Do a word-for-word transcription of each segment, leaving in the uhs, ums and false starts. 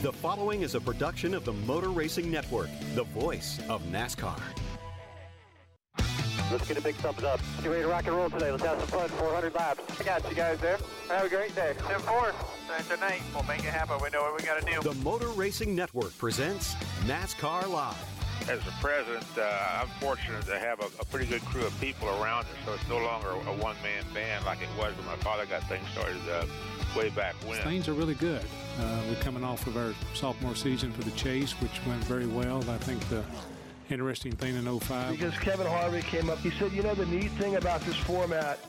The following is a production of the Motor Racing Network, the voice of NASCAR. Let's get a big thumbs up. Get ready to rock and roll today. Let's have some fun. four hundred laps. I got you guys there. Have a great day. ten four. Tonight, we'll make it happen. We know what we got to do. The Motor Racing Network presents NASCAR Live. As the president, uh, I'm fortunate to have a, a pretty good crew of people around it, so it's no longer a one-man band like it was when my father got things started uh, way back when. Things are really good. Uh, we're coming off of our sophomore season for the Chase, which went very well. I think the interesting thing in oh five. Because Kevin Harvick came up, he said, you know, the neat thing about this format,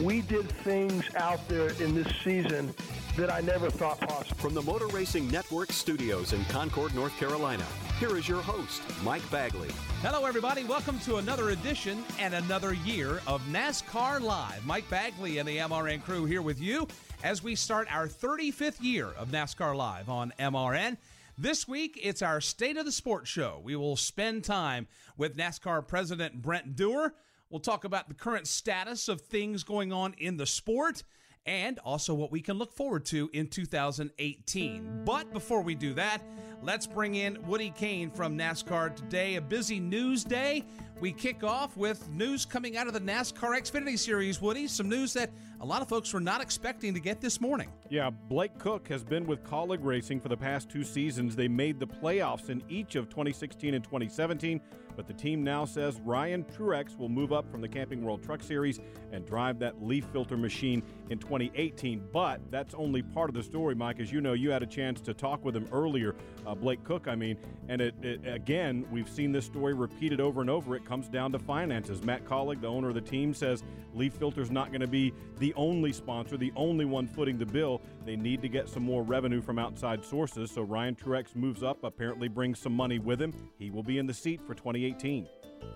we did things out there in this season that I never thought possible. From the Motor Racing Network studios in Concord, North Carolina, here is your host, Mike Bagley. Hello, everybody. Welcome to another edition and another year of NASCAR Live. Mike Bagley and the M R N crew here with you as we start our thirty-fifth year of NASCAR Live on M R N. This week, it's our State of the Sport show. We will spend time with NASCAR President Brent Dewar. We'll talk about the current status of things going on in the sport, and also what we can look forward to in two thousand eighteen. But before we do that, let's bring in Woody Kane from NASCAR today. A busy news day. We kick off with news coming out of the NASCAR Xfinity Series, Woody. Some news that a lot of folks were not expecting to get this morning. Yeah, Blake Cook has been with Colleague Racing for the past two seasons. They made the playoffs in each of twenty sixteen and twenty seventeen, but the team now says Ryan Truex will move up from the Camping World Truck Series and drive that leaf filter machine in twenty eighteen. But that's only part of the story, Mike. As you know, you had a chance to talk with him earlier, uh, Blake Cook, I mean. And it, it, again, we've seen this story repeated over and over. It comes down to finances. Matt Colleague, the owner of the team, says leaf filter's not going to be the only sponsor, the only one footing the bill. They need to get some more revenue from outside sources, so Ryan Truex moves up, apparently brings some money with him. He will be in the seat for twenty eighteen.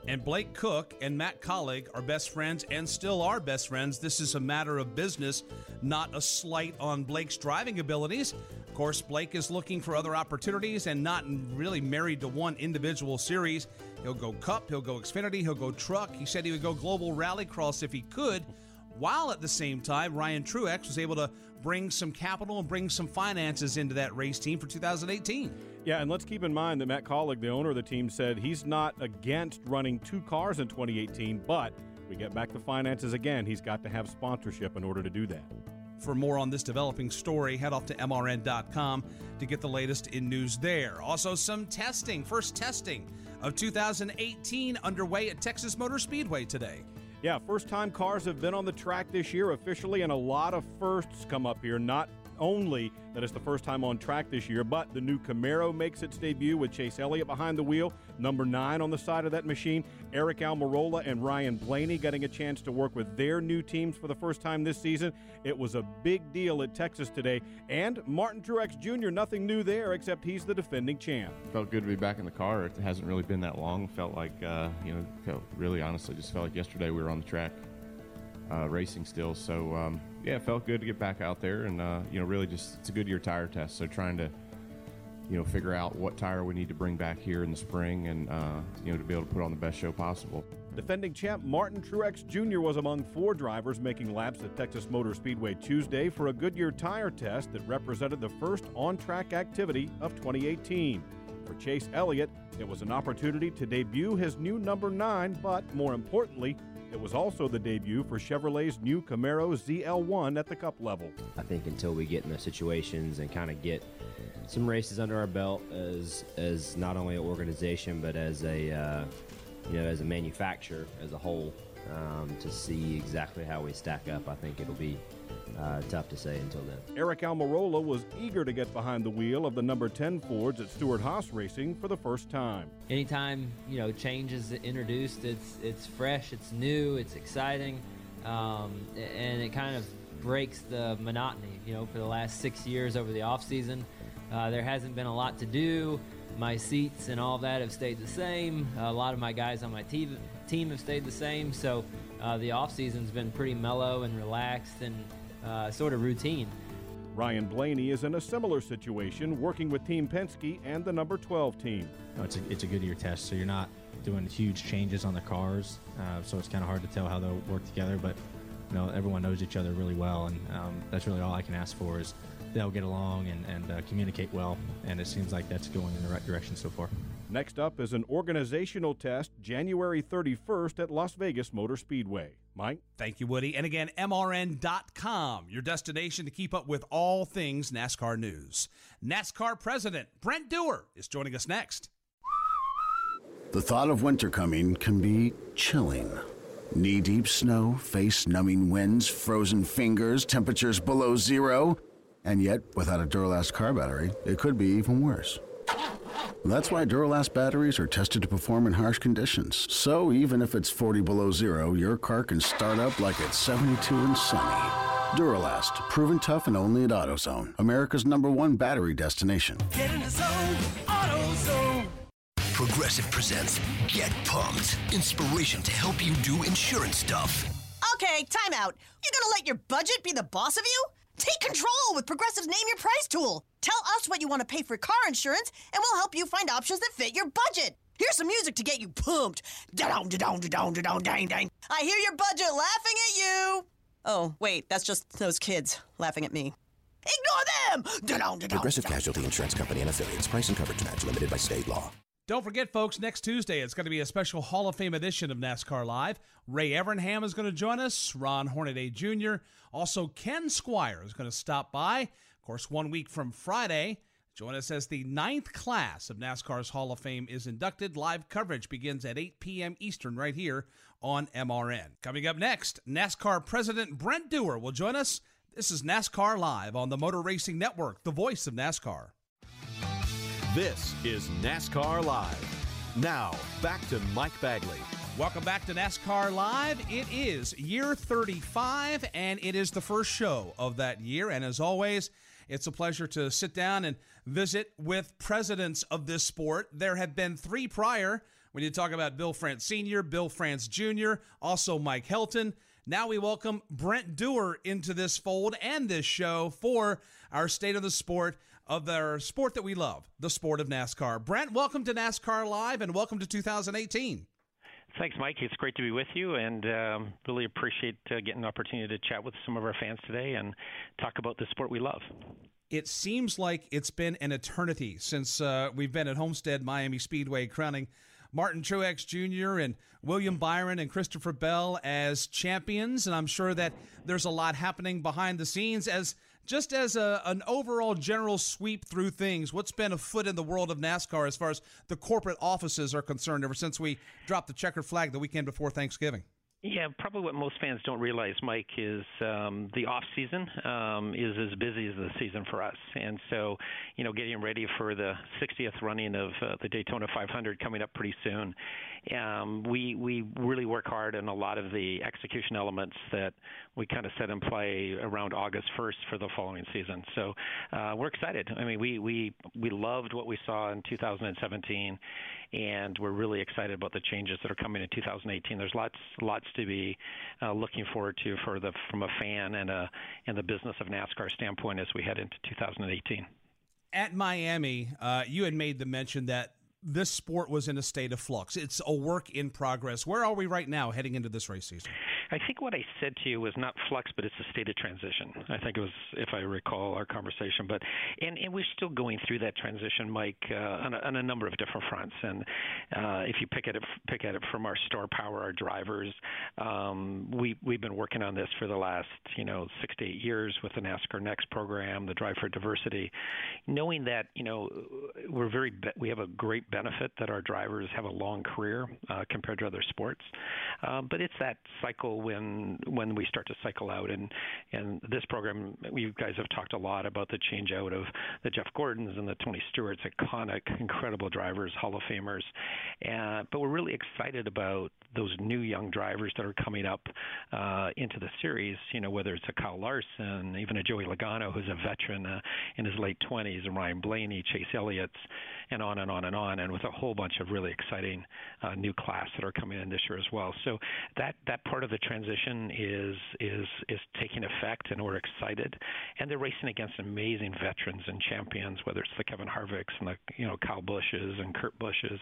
And Blake Cook and Matt Colleague are best friends and still are best friends. This is a matter of business, not a slight on Blake's driving abilities. Of course, Blake is looking for other opportunities and not really married to one individual series. He'll go Cup, he'll go Xfinity, he'll go Truck. He said he would go Global Rallycross if he could, while at the same time, Ryan Truex was able to bring some capital and bring some finances into that race team for two thousand eighteen. Yeah, and let's keep in mind that Matt Colleague, the owner of the team, said he's not against running two cars in twenty eighteen, but we get back to finances again. He's got to have sponsorship in order to do that. For more on this developing story, head off to M R N dot com to get the latest in news there. Also, some testing, first testing of two thousand eighteen underway at Texas Motor Speedway today. Yeah, first time cars have been on the track this year officially, and a lot of firsts come up here. Not only that it's the first time on track this year, but the new Camaro makes its debut with Chase Elliott behind the wheel, number nine on the side of that machine. Eric Almirola and Ryan Blaney getting a chance to work with their new teams for the first time this season. It was a big deal at Texas today. And Martin Truex Junior, nothing new there except he's the defending champ. Felt good to be back in the car. It hasn't really been that long. Felt like, uh, you know, felt really honestly just felt like yesterday we were on the track uh, racing still. So, um, yeah, it felt good to get back out there, and uh, you know, really just it's a Goodyear tire test. So trying to, you know, figure out what tire we need to bring back here in the spring, and uh, you know, to be able to put on the best show possible. Defending champ Martin Truex Junior was among four drivers making laps at Texas Motor Speedway Tuesday for a Goodyear tire test that represented the first on-track activity of twenty eighteen. For Chase Elliott, it was an opportunity to debut his new number nine, but more importantly, It was also the debut for Chevrolet's new Camaro Z L one at the Cup level. I think until we get in those situations and kind of get some races under our belt as as not only an organization but as a uh, you know as a manufacturer as a whole, um, to see exactly how we stack up, I think it'll be Uh, tough to say until then. Eric Almirola was eager to get behind the wheel of the number ten Fords at Stewart-Haas Racing for the first time. Anytime, you know, change is introduced, it's it's fresh, it's new, it's exciting, um, and it kind of breaks the monotony. You know, for the last six years over the off-season, uh, there hasn't been a lot to do. My seats and all that have stayed the same. A lot of my guys on my team team have stayed the same, so uh, the off-season's been pretty mellow and relaxed and Uh, sort of routine. Ryan Blaney is in a similar situation, working with Team Penske and the number twelve team. No, it's, a, it's a Goodyear test, so you're not doing huge changes on the cars, uh, so it's kind of hard to tell how they'll work together, but you know, everyone knows each other really well, and um, that's really all I can ask for is they'll get along and, and uh, communicate well, and it seems like that's going in the right direction so far. Next up is an organizational test January thirty-first at Las Vegas Motor Speedway. Mike? Thank you, Woody. And again, M R N dot com, your destination to keep up with all things NASCAR news. NASCAR President Brent Dewar is joining us next. The thought of winter coming can be chilling. Knee-deep snow, face-numbing winds, frozen fingers, temperatures below zero. And yet, without a Duralast car battery, it could be even worse. That's why Duralast batteries are tested to perform in harsh conditions. So even if it's forty below zero, your car can start up like it's seventy-two and sunny. Duralast, proven tough and only at AutoZone, America's number one battery destination. Get in the zone, AutoZone. Progressive presents Get Pumped, inspiration to help you do insurance stuff. Okay, time out. You're gonna let your budget be the boss of you? Take control with Progressive's Name Your Price tool. Tell us what you want to pay for car insurance, and we'll help you find options that fit your budget. Here's some music to get you pumped. Da-dong, da-dong, da-dong, da-dong, dang, dang. I hear your budget laughing at you. Oh, wait, that's just those kids laughing at me. Ignore them! Da-dong, da-dong. Progressive Casualty Insurance Company and affiliates. Price and coverage match limited by state law. Don't forget, folks, next Tuesday it's going to be a special Hall of Fame edition of NASCAR Live. Ray Evernham is going to join us, Ron Hornaday Junior Also, Ken Squire is going to stop by. Of course, one week from Friday, join us as the ninth class of NASCAR's Hall of Fame is inducted. Live coverage begins at eight p.m. Eastern right here on M R N. Coming up next, NASCAR President Brent Dewar will join us. This is NASCAR Live on the Motor Racing Network, the voice of NASCAR. This is NASCAR Live. Now, back to Mike Bagley. Welcome back to NASCAR Live. It is year thirty-five, and it is the first show of that year. And as always, it's a pleasure to sit down and visit with presidents of this sport. There have been three prior. When you talk about Bill France Senior, Bill France Junior, also Mike Helton. Now we welcome Brent Dewar into this fold and this show for our State of the Sport of their sport that we love, the sport of NASCAR. Brent, welcome to NASCAR Live and welcome to two thousand eighteen. Thanks, Mike. It's great to be with you, and um, really appreciate uh, getting an opportunity to chat with some of our fans today and talk about the sport we love. It seems like it's been an eternity since uh, we've been at Homestead Miami Speedway crowning Martin Truex Junior and William Byron and Christopher Bell as champions, and I'm sure that there's a lot happening behind the scenes. As just as a, an overall general sweep through things, what's been afoot in the world of NASCAR as far as the corporate offices are concerned ever since we dropped the checkered flag the weekend before Thanksgiving? Yeah, probably what most fans don't realize, Mike, is um, the off season um, is as busy as the season for us. And so, you know, getting ready for the sixtieth running of uh, the Daytona five hundred coming up pretty soon. Um, we we really work hard on a lot of the execution elements that we kind of set in play around August first for the following season. So uh, we're excited. I mean, we, we we loved what we saw in two thousand seventeen, and we're really excited about the changes that are coming in two thousand eighteen. There's lots lots to be uh, looking forward to for the from a fan and a and the business of NASCAR standpoint as we head into two thousand eighteen. At Miami, uh, you had made the mention that this sport was in a state of flux. It's a work in progress. Where are we right now heading into this race season? I think what I said to you was not flux, but it's a state of transition. I think it was, if I recall, our conversation. But and, and we're still going through that transition, Mike, uh, on, a, on a number of different fronts. And uh, if you pick at it, pick at it from our star power, our drivers, um, we we've been working on this for the last you know six to eight years with the NASCAR Next program, the Drive for Diversity, knowing that you know we're very be- we have a great benefit that our drivers have a long career uh, compared to other sports. Um, but it's that cycle when when we start to cycle out, and and this program, you guys have talked a lot about the change out of the Jeff Gordons and the Tony Stewarts, iconic, incredible drivers, Hall of Famers. Uh, but we're really excited about those new young drivers that are coming up uh, into the series. You know, whether it's a Kyle Larson, even a Joey Logano, who's a veteran uh, in his late twenties, and Ryan Blaney, Chase Elliott, and on and on and on, and with a whole bunch of really exciting uh, new class that are coming in this year as well. So that that part of the transition is is is taking effect, and we're excited. And they're racing against amazing veterans and champions, whether it's the Kevin Harvicks and the you know Kyle Busches and Kurt Busches,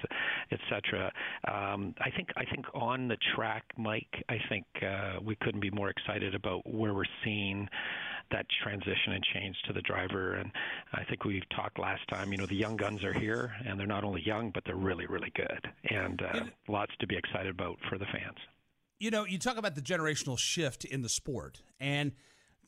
et cetera. Um, I think I think on the track, Mike, I think uh, we couldn't be more excited about where we're seeing that transition and change to the driver. And I think we've talked last time. You know, the young guns are here, and they're not only young, but they're really, really good, and uh, yeah. lots to be excited about for the fans. You know, you talk about the generational shift in the sport, and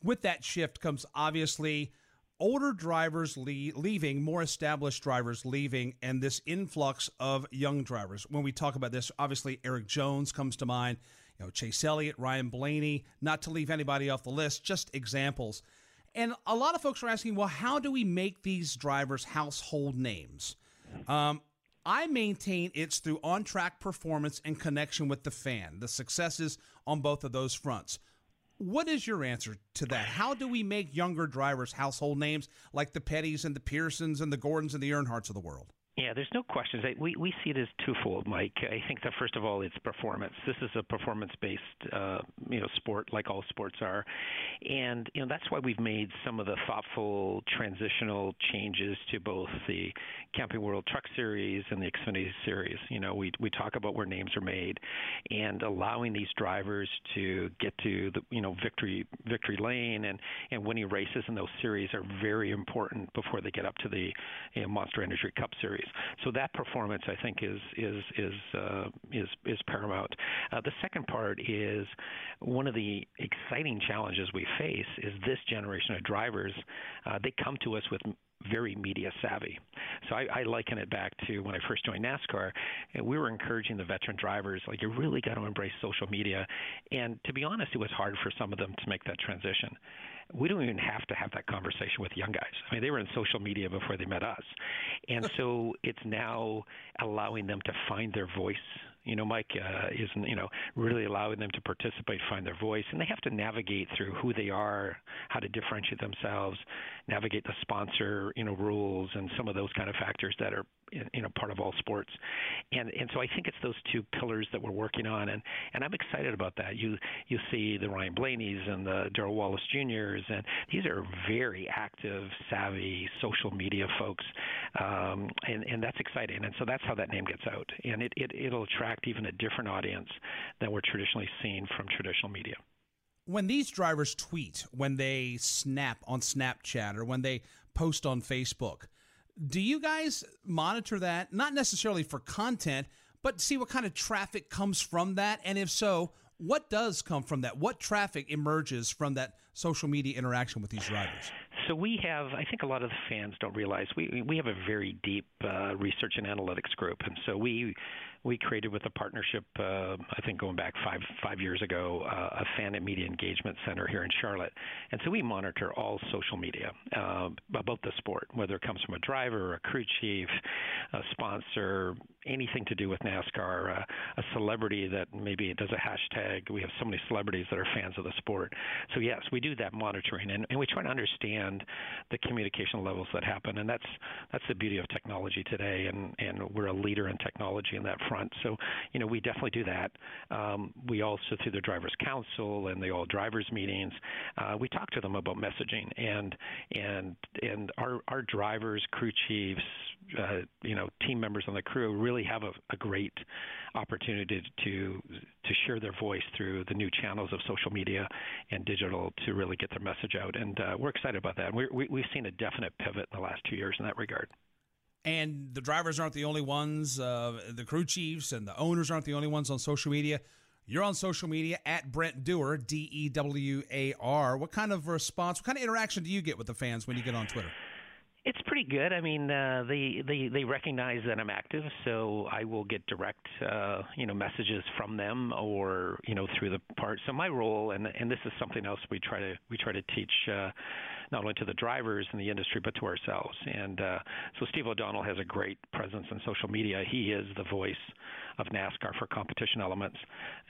with that shift comes obviously older drivers le- leaving, more established drivers leaving, and this influx of young drivers. When we talk about this, obviously Eric Jones comes to mind, you know, Chase Elliott, Ryan Blaney, not to leave anybody off the list, just examples. And a lot of folks are asking, well, how do we make these drivers household names? Um, I maintain it's through on-track performance and connection with the fan, the successes on both of those fronts. What is your answer to that? How do we make younger drivers household names like the Pettys and the Pearsons and the Gordons and the Earnhardts of the world? Yeah, there's no questions. We we see it as twofold, Mike. I think that first of all, it's performance. This is a performance-based, uh, you know, sport, like all sports are, and you know that's why we've made some of the thoughtful transitional changes to both the Camping World Truck Series and the Xfinity Series. You know, we we talk about where names are made, and allowing these drivers to get to the you know victory victory lane and and winning races in those series are very important before they get up to the you know, Monster Energy Cup Series. So that performance, I think, is is is uh, is, is paramount. Uh, the second part is one of the exciting challenges we face is this generation of drivers. Uh, they come to us with very media savvy. So I, I liken it back to when I first joined NASCAR. We were encouraging the veteran drivers, like, you really got to embrace social media. And to be honest, it was hard for some of them to make that transition. We don't even have to have that conversation with young guys. I mean, they were in social media before they met us. And so it's now allowing them to find their voice. You know, Mike uh, is, you know, really allowing them to participate, find their voice, and they have to navigate through who they are, how to differentiate themselves, navigate the sponsor, you know, rules, and some of those kind of factors that are, you know, part of all sports. And and so I think it's those two pillars that we're working on, and, and I'm excited about that. You you see the Ryan Blaneys and the Darrell Wallace Juniors, and these are very active, savvy social media folks, um, and, and that's exciting. And so that's how that name gets out, and it, it, it'll attract even a different audience than we're traditionally seeing from traditional media. When these drivers tweet, when they snap on Snapchat, or when they post on Facebook, do you guys monitor that? Not necessarily for content, but see what kind of traffic comes from that? And if so, what does come from that? What traffic emerges from that social media interaction with these drivers? So we have, I think a lot of the fans don't realize, we we have a very deep uh, research and analytics group. And so we we created with a partnership, uh, I think going back five five years ago, uh, a fan and media engagement center here in Charlotte. And so we monitor all social media uh, about the sport, whether it comes from a driver, a crew chief, a sponsor, anything to do with NASCAR, uh, a celebrity that maybe does a hashtag. We have so many celebrities that are fans of the sport. So yes, we do that monitoring, and, and we try to understand the communication levels that happen, and that's that's the beauty of technology today, and, and we're a leader in technology in that front. So, you know, we definitely do that. Um, we also, through the Drivers' Council and the all drivers meetings, uh, we talk to them about messaging. And and and our, our drivers, crew chiefs, uh, you know, team members on the crew really have a, a great opportunity to to share their voice through the new channels of social media and digital to really get their message out. And uh, we're excited about that. And we're, we, we've seen a definite pivot in the last two years in that regard. And the drivers aren't the only ones. Uh, the crew chiefs and the owners aren't the only ones on social media. You're on social media at Brent Dewar, D E W A R. What kind of response, what kind of interaction do you get with the fans when you get on Twitter? It's pretty good. I mean, uh, they, they, they recognize that I'm active, so I will get direct, uh, you know, messages from them or, you know, through the part. So my role, and and this is something else we try to we try to teach uh, not only to the drivers in the industry, but to ourselves. And uh, so Steve O'Donnell has a great presence in social media. He is the voice of NASCAR for competition elements.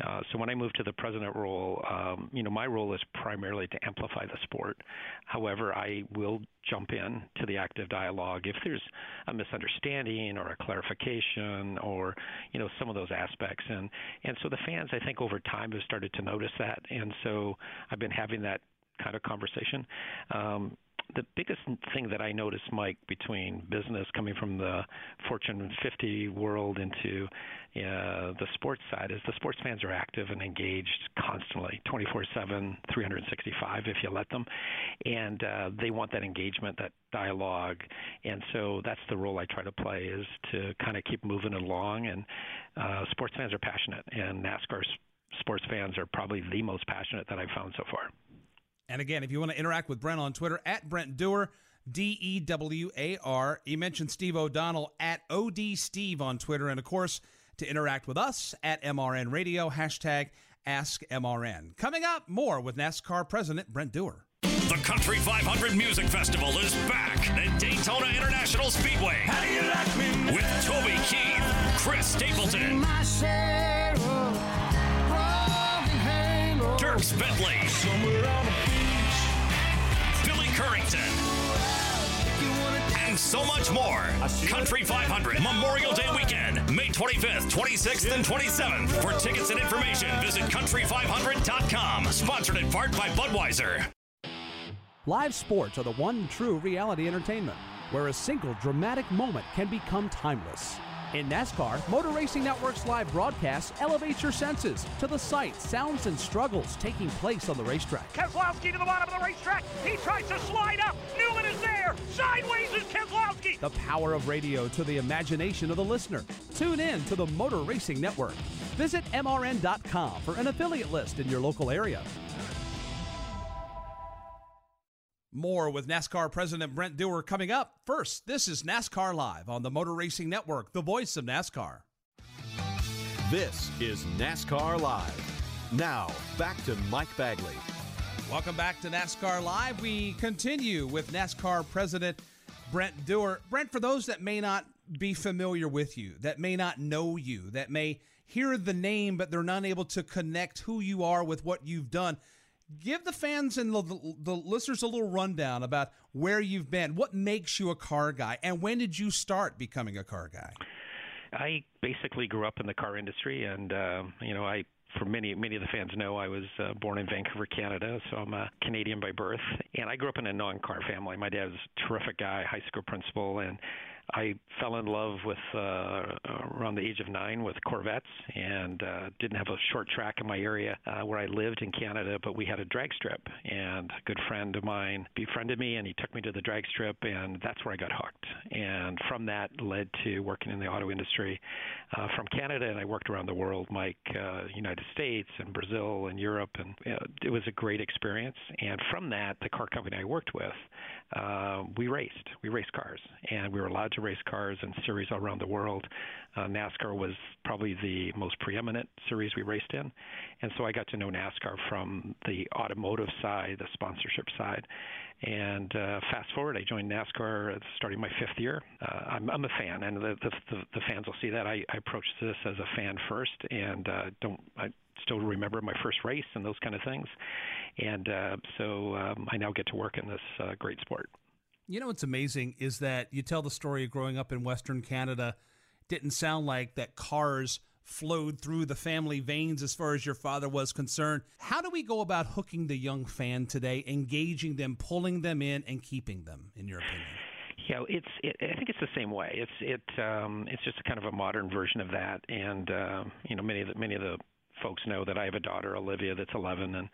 Uh, so when I moved to the president role, um, you know, my role is primarily to amplify the sport. However, I will jump in to the active dialogue if there's a misunderstanding or a clarification or, you know, some of those aspects. And, and so the fans, I think, over time have started to notice that. And so I've been having that kind of conversation. Um, the biggest thing that I noticed, Mike, between business coming from the Fortune fifty world into uh, the sports side is the sports fans are active and engaged constantly, twenty-four seven, three sixty-five, if you let them. And uh, they want that engagement, that dialogue. And so that's the role I try to play, is to kind of keep moving along. And uh, sports fans are passionate, and NASCAR sports fans are probably the most passionate that I've found so far. And again, if you want to interact with Brent on Twitter, at Brent Dewar, D E W A R. You mentioned Steve O'Donnell, at O D Steve on Twitter. And, of course, to interact with us, at M R N Radio, hashtag Ask M R N. Coming up, more with NASCAR President Brent Dewar. The Country five hundred Music Festival is back at Daytona International Speedway. How do you like me? With Toby Keith, Chris Stapleton, my Cheryl, Dirks Bentley, somewhere on the Currington, and so much more. Country five hundred Memorial Day weekend, May twenty-fifth, twenty-sixth, and twenty-seventh. For tickets and information, visit country five hundred dot com. Sponsored in part by Budweiser. Live sports are the one true reality entertainment, where a single dramatic moment can become timeless. In NASCAR, Motor Racing Network's live broadcast elevates your senses to the sights, sounds, and struggles taking place on the racetrack. Keselowski to the bottom of the racetrack. He tries to slide up. Newman is there. Sideways is Keselowski. The power of radio to the imagination of the listener. Tune in to the Motor Racing Network. Visit M R N dot com for an affiliate list in your local area. More with NASCAR President Brent Dewar coming up. First, this is NASCAR Live on the Motor Racing Network, the voice of NASCAR. This is NASCAR Live. Now, back to Mike Bagley. Welcome back to NASCAR Live. We continue with NASCAR President Brent Dewar. Brent, for those that may not be familiar with you, that may not know you, that may hear the name, but they're not able to connect who you are with what you've done, give the fans and the, the listeners a little rundown about where you've been, what makes you a car guy, and when did you start becoming a car guy? I basically grew up in the car industry, and, uh, you know, I... For many, many of the fans know, I was uh, born in Vancouver, Canada, so I'm a Canadian by birth. And I grew up in a non-car family. My dad was a terrific guy, high school principal, and I fell in love with, uh, around the age of nine, with Corvettes, and uh, didn't have a short track in my area uh, where I lived in Canada, but we had a drag strip. And a good friend of mine befriended me, and he took me to the drag strip, and that's where I got hooked. And from that led to working in the auto industry uh, from Canada, and I worked around the world, Mike, uh, United States and Brazil and Europe, and you know, it was a great experience. And from that, the car company I worked with, uh, we raced. We raced cars, and we were allowed to race cars in series all around the world. Uh, NASCAR was probably the most preeminent series we raced in, and so I got to know NASCAR from the automotive side, the sponsorship side. And uh, fast forward, I joined NASCAR starting my fifth year. Uh, I'm, I'm a fan, and the, the, the fans will see that. I, I approached this as a fan first, and uh, don't I still remember my first race and those kind of things. And uh, so um, I now get to work in this uh, great sport. You know what's amazing is that you tell the story of growing up in Western Canada, didn't sound like that cars flowed through the family veins as far as your father was concerned. How do we go about hooking the young fan today, engaging them, pulling them in, and keeping them, in your opinion? Yeah, it's. It, I think it's the same way. It's it. Um, it's just kind of a modern version of that, and uh, you know, many of the, many of the folks know that I have a daughter, Olivia, that's eleven, and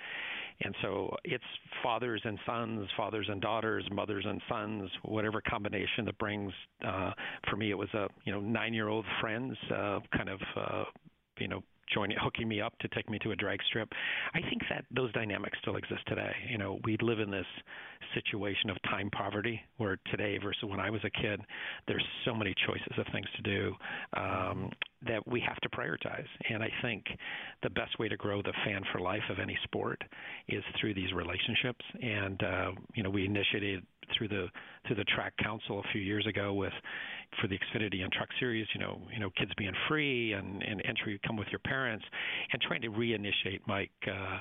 and so it's fathers and sons, fathers and daughters, mothers and sons, whatever combination that brings. Uh, for me, it was a you know nine-year-old friends uh, kind of uh, you know. Joining, hooking me up to take me to a drag strip. I think that those dynamics still exist today. You know, we live in this situation of time poverty, where today versus when I was a kid, there's so many choices of things to do um, that we have to prioritize. And I think the best way to grow the fan for life of any sport is through these relationships. And uh, you know, we initiated through the through the track council a few years ago with. For the Xfinity and Truck Series, you know, you know, kids being free and, and entry come with your parents, and trying to reinitiate, Mike, uh,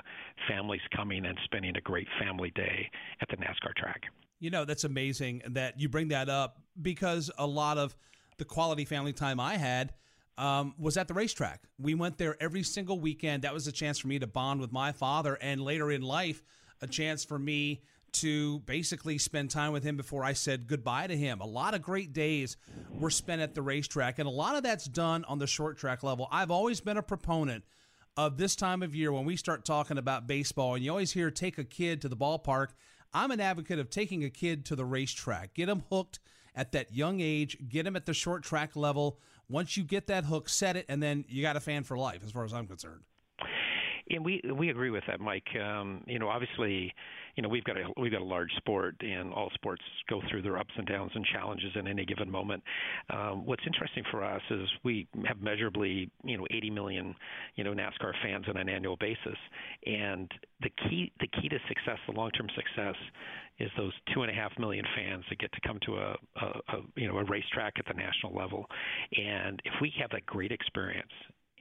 families coming and spending a great family day at the NASCAR track. You know, that's amazing that you bring that up, because a lot of the quality family time I had um, was at the racetrack. We went there every single weekend. That was a chance for me to bond with my father, and later in life, a chance for me to basically spend time with him before I said goodbye to him. A lot of great days were spent at the racetrack, and a lot of that's done on the short track level. I've always been a proponent of this time of year when we start talking about baseball, and you always hear take a kid to the ballpark. I'm an advocate of taking a kid to the racetrack. Get them hooked at that young age. Get them at the short track level. Once you get that hook, set it, and then you got a fan for life as far as I'm concerned. And we we agree with that, Mike. Um, you know, obviously, you know, we've got a we've got a large sport, and all sports go through their ups and downs and challenges in any given moment. Um, what's interesting for us is we have measurably, you know, eighty million, you know, NASCAR fans on an annual basis, and the key the key to success, the long term success, is those two and a half million fans that get to come to a, a, a you know a racetrack at the national level, and if we have that great experience.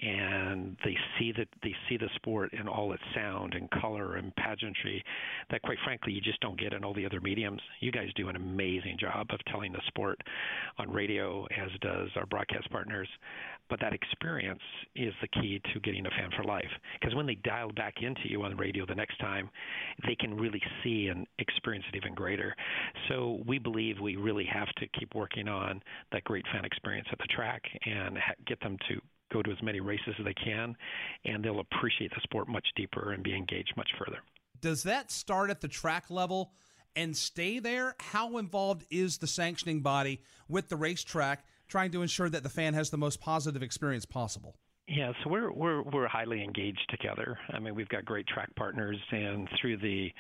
And they see that they see the sport in all its sound and color and pageantry that, quite frankly, you just don't get in all the other mediums. You guys do an amazing job of telling the sport on radio, as does our broadcast partners. But that experience is the key to getting a fan for life, because when they dial back into you on the radio the next time, they can really see and experience it even greater. So we believe we really have to keep working on that great fan experience at the track and ha- get them to go to as many races as they can, and they'll appreciate the sport much deeper and be engaged much further. Does that start at the track level and stay there? How involved is the sanctioning body with the racetrack, trying to ensure that the fan has the most positive experience possible? Yeah, so we're we're we're highly engaged together. I mean, we've got great track partners, and through the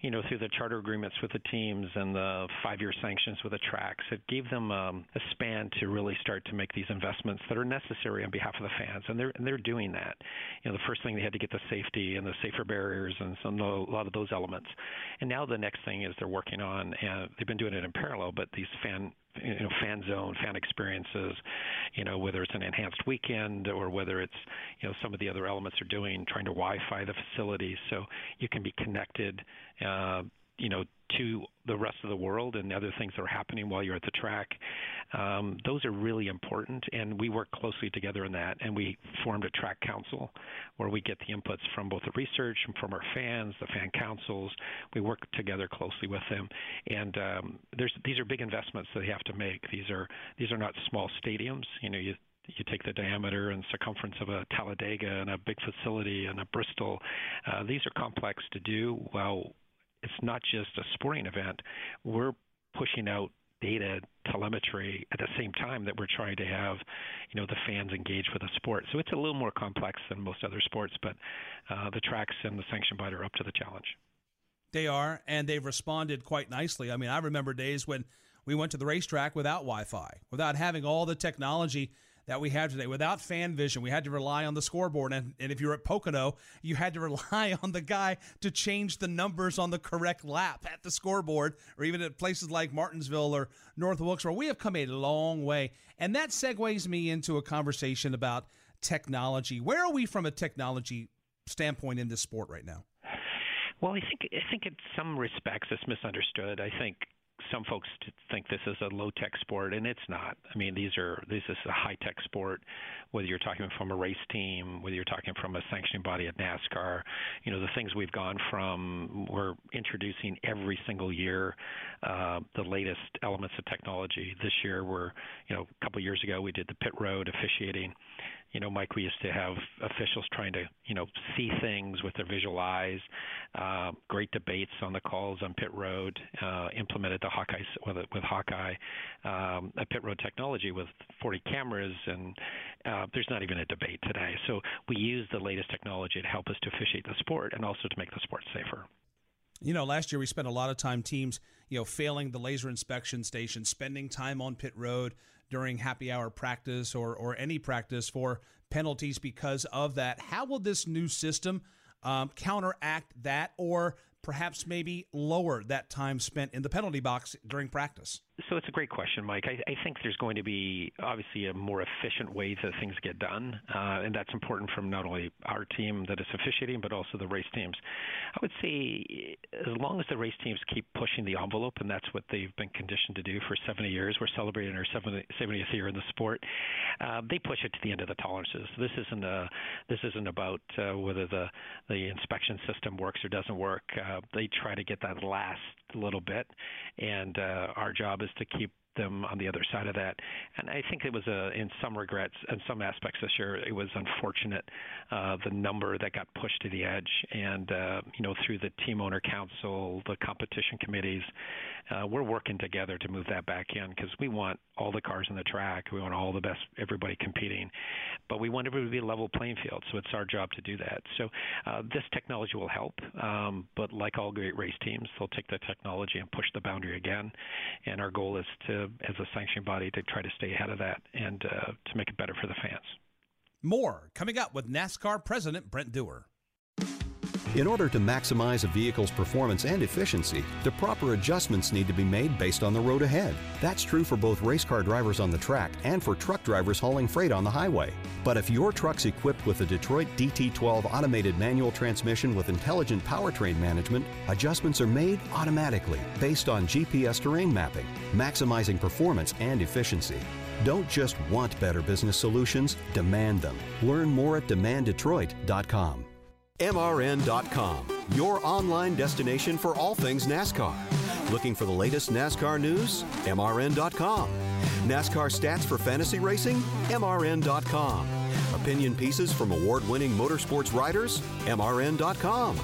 you know, through the charter agreements with the teams and the five-year sanctions with the tracks, it gave them um, a span to really start to make these investments that are necessary on behalf of the fans, and they're and they're doing that. You know, the first thing they had to get the safety and the safer barriers and some, a lot of those elements, and now the next thing is they're working on, and they've been doing it in parallel, but these fan you know, fan zone, fan experiences, you know, whether it's an enhanced weekend or whether it's, you know, some of the other elements are doing, trying to Wi-Fi the facilities so you can be connected, uh, you know, to the rest of the world and other things that are happening while you're at the track. Um, those are really important, and we work closely together in that, and we formed a track council where we get the inputs from both the research and from our fans, the fan councils. We work together closely with them, and um, there's these are big investments that they have to make. These are these are not small stadiums. You know, you You take the diameter and circumference of a Talladega and a big facility and a Bristol. Uh, these are complex to do. While it's not just a sporting event, we're pushing out data telemetry at the same time that we're trying to have, you know, the fans engaged with the sport. So it's a little more complex than most other sports, but uh, the tracks and the sanction body are up to the challenge. They are, and they've responded quite nicely. I mean, I remember days when we went to the racetrack without Wi-Fi, without having all the technology that we have today, without fan vision. We had to rely on the scoreboard, and, and if you were at Pocono, you had to rely on the guy to change the numbers on the correct lap at the scoreboard, or even at places like Martinsville or North Wilkes, where we have come a long way. And that segues me into a conversation about technology. Where are we from a technology standpoint in this sport right now? Well, I think I think in some respects it's misunderstood. I think some folks think this is a low-tech sport, and it's not. I mean, these are this is a high-tech sport, whether you're talking from a race team, whether you're talking from a sanctioning body at NASCAR. You know, the things we've gone from, we're introducing every single year uh, the latest elements of technology. This year, we're, you know, a couple of years ago, we did the pit road officiating. You know, Mike, we used to have officials trying to, you know, see things with their visual eyes. Uh, great debates on the calls on pit road, uh, implemented the Hawkeye with, with Hawkeye, um, a pit road technology with forty cameras, and uh, there's not even a debate today. So we use the latest technology to help us to officiate the sport and also to make the sport safer. You know, last year we spent a lot of time teams, you know, failing the laser inspection station, spending time on pit road during happy hour practice or or any practice for penalties because of that. How will this new system um, counteract that, or perhaps maybe lower that time spent in the penalty box during practice? So it's a great question, Mike. I, I think there's going to be obviously a more efficient way that things get done, uh, and that's important from not only our team that is officiating, but also the race teams. I would say as long as the race teams keep pushing the envelope, and that's what they've been conditioned to do for seventy years. We're celebrating our seventieth year in the sport. Uh, they push it to the end of the tolerances. This isn't a, this isn't about uh, whether the, the inspection system works or doesn't work. Uh, they try to get that last little bit, and uh, our job is to keep them on the other side of that. And I think it was a, in some regrets, in some aspects this year, it was unfortunate, uh, the number that got pushed to the edge. And, uh, you know, through the team owner council, the competition committees, uh, we're working together to move that back in because we want all the cars on the track. We want all the best, everybody competing. But we want everybody to be a level playing field, so it's our job to do that. So uh, this technology will help, um, but like all great race teams, they'll take the technology and push the boundary again. And our goal is to, as a sanctioning body, to try to stay ahead of that and uh, to make it better for the fans. More coming up with NASCAR President Brent Dewar. In order to maximize a vehicle's performance and efficiency, the proper adjustments need to be made based on the road ahead. That's true for both race car drivers on the track and for truck drivers hauling freight on the highway. But if your truck's equipped with a Detroit D T twelve automated manual transmission with intelligent powertrain management, adjustments are made automatically based on G P S terrain mapping, maximizing performance and efficiency. Don't just want better business solutions, demand them. Learn more at demand detroit dot com. M R N dot com, your online destination for all things NASCAR. Looking for the latest NASCAR news? M R N dot com. NASCAR stats for fantasy racing? M R N dot com. Opinion pieces from award-winning motorsports writers? M R N dot com.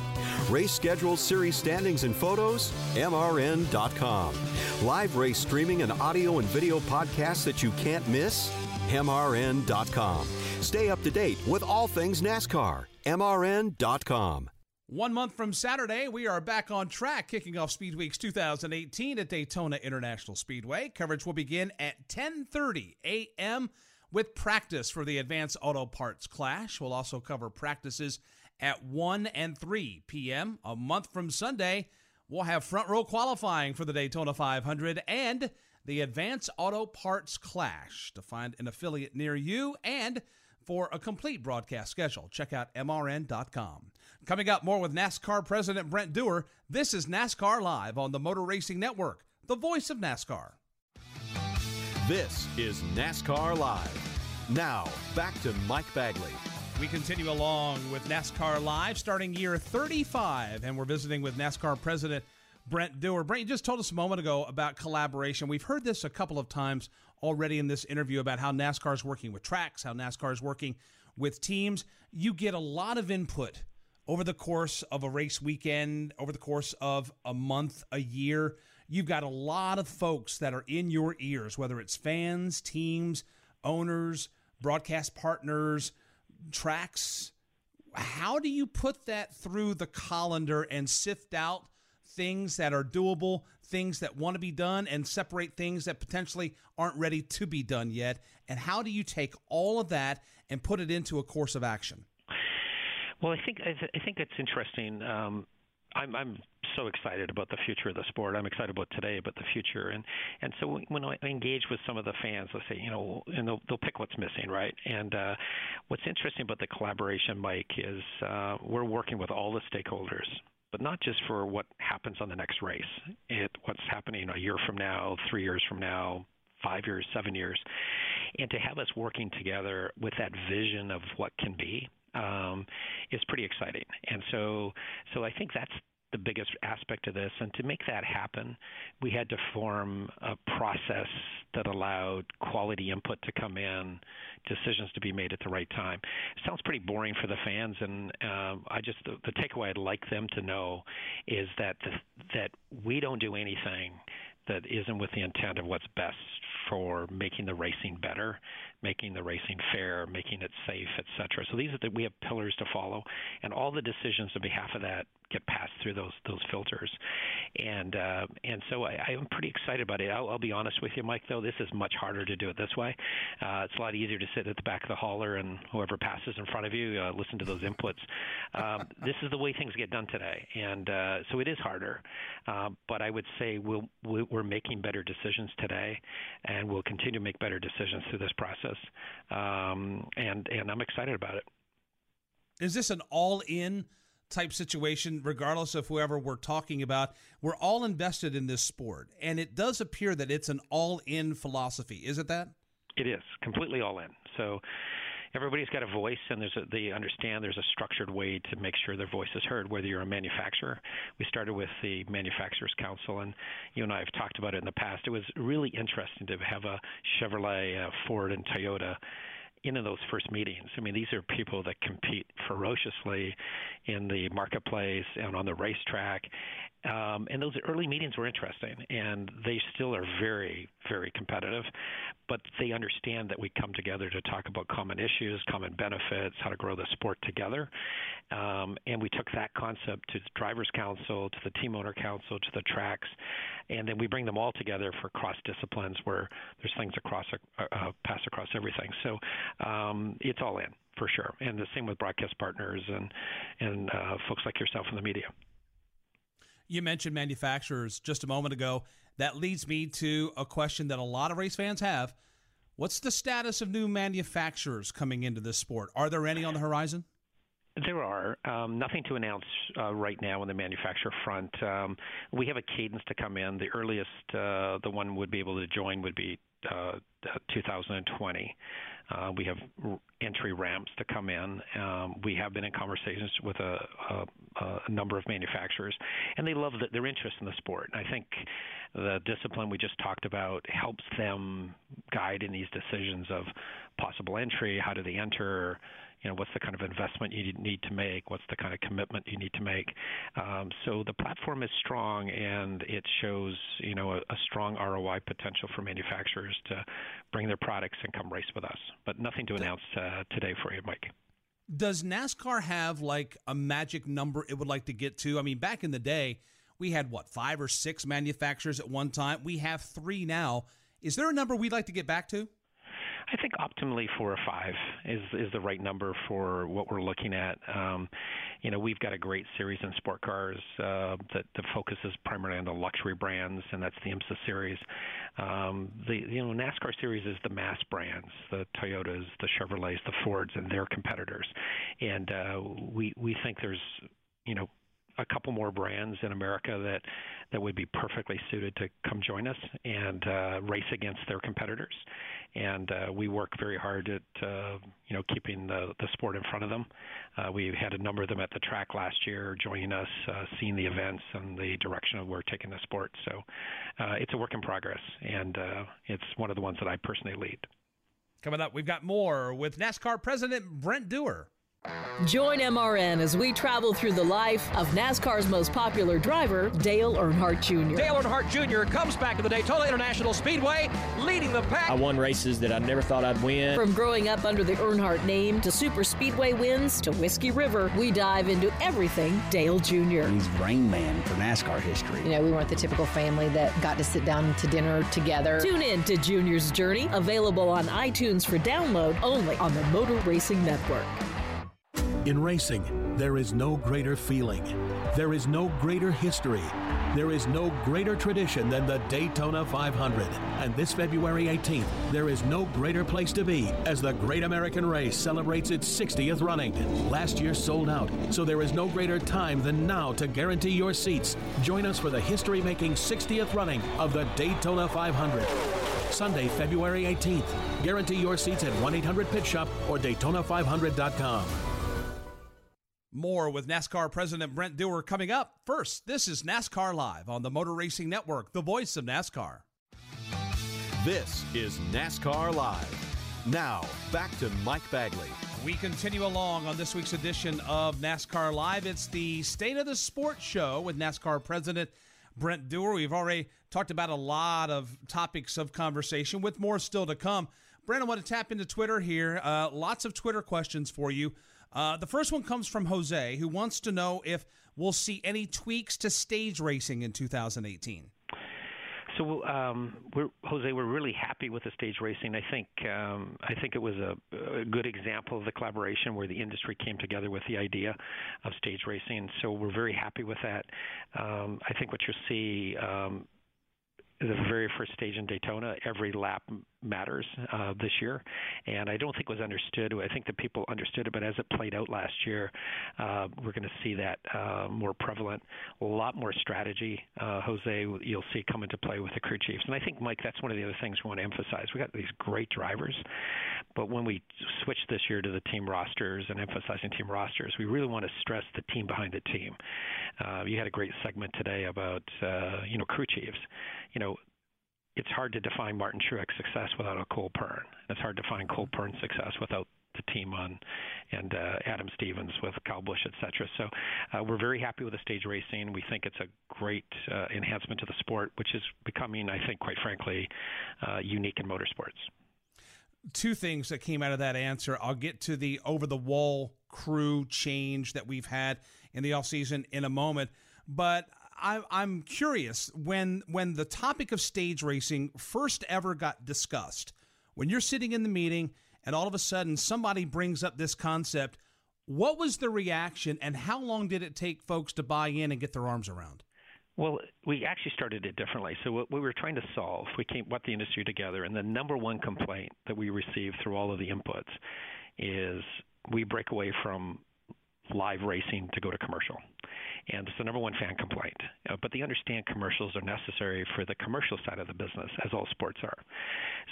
Race schedules, series standings, and photos? M R N dot com. Live race streaming and audio and video podcasts that you can't miss? M R N dot com. Stay up to date with all things NASCAR. M R N dot com. One month from Saturday, we are back on track, kicking off Speed Weeks two thousand eighteen at Daytona International Speedway. Coverage will begin at ten thirty a.m. with practice for the Advanced Auto Parts Clash. We'll also cover practices at one and three p.m. A month from Sunday, we'll have front row qualifying for the Daytona five hundred and the Advanced Auto Parts Clash. To find an affiliate near you and for a complete broadcast schedule, check out M R N dot com. Coming up, more with NASCAR President Brent Dewar. This is NASCAR Live on the Motor Racing Network, the voice of NASCAR. This is NASCAR Live. Now, back to Mike Bagley. We continue along with NASCAR Live, starting year thirty-five, and we're visiting with NASCAR President Brent Dewar. Brent, you just told us a moment ago about collaboration. We've heard this a couple of times already in this interview about how NASCAR is working with tracks, how NASCAR is working with teams. You get a lot of input over the course of a race weekend, over the course of a month, a year. You've got a lot of folks that are in your ears, whether it's fans, teams, owners, broadcast partners, tracks. How do you put that through the colander and sift out things that are doable, things that want to be done, and separate things that potentially aren't ready to be done yet? And how do you take all of that and put it into a course of action? Well, I think I, th- I think it's interesting. Um, I'm, I'm so excited about the future of the sport. I'm excited about today, but the future. And and so when I engage with some of the fans, let's say, you know, and they'll, they'll pick what's missing, right? And uh, what's interesting about the collaboration, Mike, is uh, we're working with all the stakeholders. but not just for what happens on the next race. It what's happening a year from now, three years from now, five years, seven years, and to have us working together with that vision of what can be um, is pretty exciting. And so, so I think that's the biggest aspect of this. And to make that happen, we had to form a process that allowed quality input to come in, decisions to be made at the right time. It sounds pretty boring for the fans, and um, I just the, the takeaway I'd like them to know is that the, that we don't do anything that isn't with the intent of what's best for making the racing better, making the racing fair, making it safe, et cetera. So these are the, we have pillars to follow, and all the decisions on behalf of that get passed through those those filters. And uh, and so I, I'm pretty excited about it. I'll, I'll be honest with you, Mike, though, this is much harder to do it this way. Uh, it's a lot easier to sit at the back of the hauler and whoever passes in front of you, uh, listen to those inputs. Um, this is the way things get done today. And uh, so it is harder. Uh, but I would say we'll, we're making better decisions today, and we'll continue to make better decisions through this process. Um, and, and I'm excited about it. Is this an all-in type situation, regardless of whoever we're talking about? We're all invested in this sport, and it does appear that it's an all-in philosophy. Is it that? It is completely all-in. So everybody's got a voice, and there's a, they understand there's a structured way to make sure their voice is heard, whether you're a manufacturer. We started with the Manufacturers Council, and you and I have talked about it in the past. It was really interesting to have a Chevrolet, a Ford, and Toyota into those first meetings. I mean, these are people that compete ferociously in the marketplace and on the racetrack. Um, and those early meetings were interesting, and they still are very, very competitive, but they understand that we come together to talk about common issues, common benefits, how to grow the sport together. Um, and we took that concept to the Drivers' Council, to the Team Owner Council, to the tracks, and then we bring them all together for cross-disciplines where there's things across uh, uh, pass across everything. So um, it's all in, for sure. And the same with broadcast partners and, and uh, folks like yourself in the media. You mentioned manufacturers just a moment ago. That leads me to a question that a lot of race fans have. What's the status of new manufacturers coming into this sport? Are there any on the horizon? There are. Um, nothing to announce uh, right now on the manufacturer front. Um, we have a cadence to come in. The earliest uh, the one would be able to join would be uh, two thousand twenty. Uh, we have r- entry ramps to come in. Um, we have been in conversations with a, a, a number of manufacturers, and they love the, their interest in the sport. And I think the discipline we just talked about helps them guide in these decisions of possible entry, how do they enter, you know, what's the kind of investment you need to make, what's the kind of commitment you need to make. Um, so the platform is strong, and it shows, you know, a, a strong R O I potential for manufacturers to bring their products and come race with us. But nothing to announce uh, today for you, Mike. Does NASCAR have, like, a magic number it would like to get to? I mean, back in the day, we had, what, five or six manufacturers at one time. We have three now. Is there a number we'd like to get back to? I think optimally four or five is, is the right number for what we're looking at. Um, you know, we've got a great series in sport cars uh, that the focus is primarily on the luxury brands, and that's the IMSA series. Um, the you know NASCAR series is the mass brands, the Toyotas, the Chevrolets, the Fords, and their competitors. And uh, we we think there's you know. a couple more brands in America that, that would be perfectly suited to come join us and uh, race against their competitors. And uh, we work very hard at uh, you know keeping the, the sport in front of them. Uh, we had a number of them at the track last year joining us, uh, seeing the events and the direction of where we're taking the sport. So uh, it's a work in progress, and uh, it's one of the ones that I personally lead. Coming up, we've got more with NASCAR President Brent Dewar. Join M R N as we travel through the life of NASCAR's most popular driver, Dale Earnhardt Junior Dale Earnhardt Junior comes back to the Daytona International Speedway, leading the pack. I won races that I never thought I'd win. From growing up under the Earnhardt name to super speedway wins to Whiskey River, we dive into everything Dale Junior He's brain man for NASCAR history. You know, we weren't the typical family that got to sit down to dinner together. Tune in to Junior's Journey, available on iTunes for download only on the Motor Racing Network. In racing, there is no greater feeling. There is no greater history. There is no greater tradition than the Daytona five hundred. And this February eighteenth, there is no greater place to be as the Great American Race celebrates its sixtieth running. Last year sold out, so there is no greater time than now to guarantee your seats. Join us for the history-making sixtieth running of the Daytona five hundred. Sunday, February eighteenth. Guarantee your seats at one eight hundred pit shop or Daytona five hundred dot com. More with NASCAR President Brent Dewar coming up. First, this is NASCAR Live on the Motor Racing Network, the voice of NASCAR. This is NASCAR Live. Now, back to Mike Bagley. We continue along on this week's edition of NASCAR Live. It's the State of the Sport show with NASCAR President Brent Dewar. We've already talked about a lot of topics of conversation with more still to come. Brent, I want to tap into Twitter here. Uh, lots of Twitter questions for you. Uh, the first one comes from Jose, who wants to know if we'll see any tweaks to stage racing in two thousand eighteen. So, um, we're, Jose, we're really happy with the stage racing. I think um, I think it was a, a good example of the collaboration where the industry came together with the idea of stage racing. So we're very happy with that. Um, I think what you'll see um, the very first stage in Daytona, every lap matters uh, this year, and I don't think it was understood. I think that people understood it, but as it played out last year, uh, we're going to see that uh, more prevalent, a lot more strategy, uh, Jose, you'll see come into play with the crew chiefs. And I think, Mike, that's one of the other things we want to emphasize. We got these great drivers, but when we switch this year to the team rosters and emphasizing team rosters, we really want to stress the team behind the team. Uh, you had a great segment today about, uh, you know, crew chiefs. You know, it's hard to define Martin Truex's success without a Cole Pearn. It's hard to define Cole Pearn's success without the team on and uh, Adam Stevens with Kyle Busch, et cetera. So uh, we're very happy with the stage racing. We think it's a great uh, enhancement to the sport, which is becoming, I think, quite frankly, uh, unique in motorsports. Two things that came out of that answer. I'll get to the over-the-wall crew change that we've had in the offseason in a moment, but I, I'm curious, when when the topic of stage racing first ever got discussed, when you're sitting in the meeting and all of a sudden somebody brings up this concept, what was the reaction and how long did it take folks to buy in and get their arms around? Well, we actually started it differently. So what we were trying to solve, we came, brought the industry together, and the number one complaint that we received through all of the inputs is we break away from live racing to go to commercial. And it's the number one fan complaint. Uh, but they understand commercials are necessary for the commercial side of the business, as all sports are.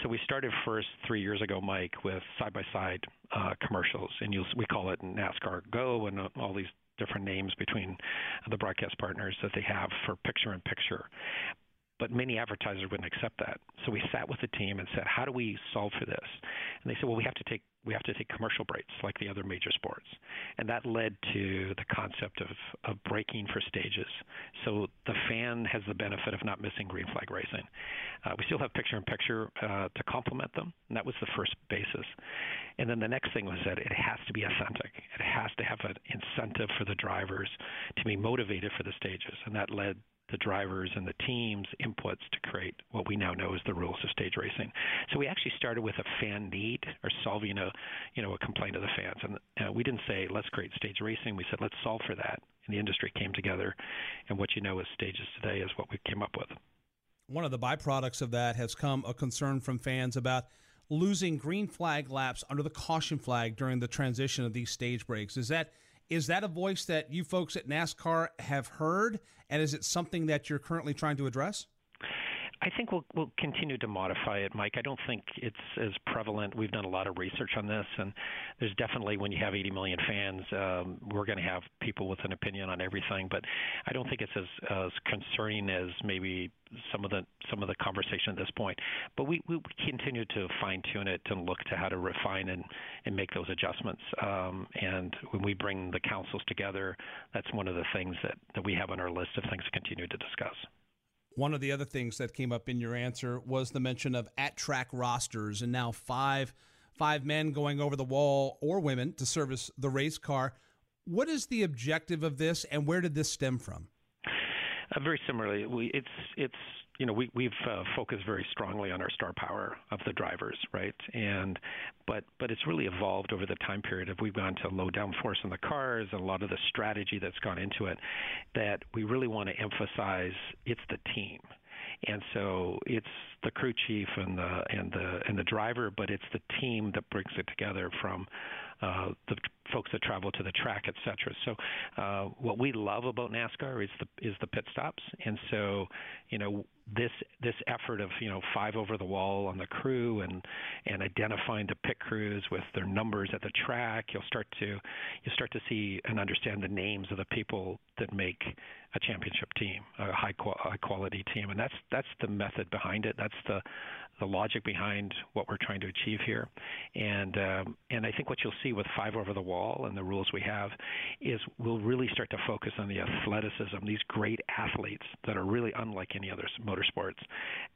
So we started first three years ago, Mike, with side-by-side uh, commercials. And you'll, we call it NASCAR Go and uh, all these different names between the broadcast partners that they have for picture-in-picture. But many advertisers wouldn't accept that. So we sat with the team and said, how do we solve for this? And they said, well, we have to take we have to take commercial breaks like the other major sports. And that led to the concept of, of breaking for stages. So the fan has the benefit of not missing green flag racing. Uh, we still have picture-in-picture uh, to complement them, and that was the first basis. And then the next thing was that it has to be authentic. It has to have an incentive for the drivers to be motivated for the stages, and that led the drivers and the teams' inputs to create what we now know is the rules of stage racing. So we actually started with a fan need or solving a, you know, a complaint of the fans. And uh, we didn't say, let's create stage racing. We said, let's solve for that. And the industry came together. And what you know as stages today is what we came up with. One of the byproducts of that has come a concern from fans about losing green flag laps under the caution flag during the transition of these stage breaks. Is that Is that a voice that you folks at NASCAR have heard, and is it something that you're currently trying to address? I think we'll, we'll continue to modify it, Mike. I don't think it's as prevalent. We've done a lot of research on this, and there's definitely, when you have eighty million fans, um, we're going to have people with an opinion on everything. But I don't think it's as, as concerning as maybe some of the some of the conversation at this point. But we, we continue to fine-tune it and look to how to refine and, and make those adjustments. Um, and when we bring the councils together, that's one of the things that, that we have on our list of things to continue to discuss. One of the other things that came up in your answer was the mention of at-track rosters, and now five five men going over the wall, or women, to service the race car. What is the objective of this, and where did this stem from? Uh, very similarly, we, it's it's you know, we, we've uh, focused very strongly on our star power of the drivers, right? And but but it's really evolved over the time period of we've gone to low downforce in the cars and a lot of the strategy that's gone into it, that we really want to emphasize it's the team. And so it's the crew chief and the and the and the driver, but it's the team that brings it together from uh, the folks that travel to the track, et cetera. So uh, what we love about NASCAR is the is the pit stops. And so, you know, this this effort of, you know, five over the wall on the crew and and identifying the pit crews with their numbers at the track, you'll start to you start to see and understand the names of the people that make a championship team, a high, qual- high quality team. And that's that's the method behind it. That's the the logic behind what we're trying to achieve here. And um, and I think what you'll see with five over the wall and the rules we have is we'll really start to focus on the athleticism, these great athletes that are really unlike any other motorsports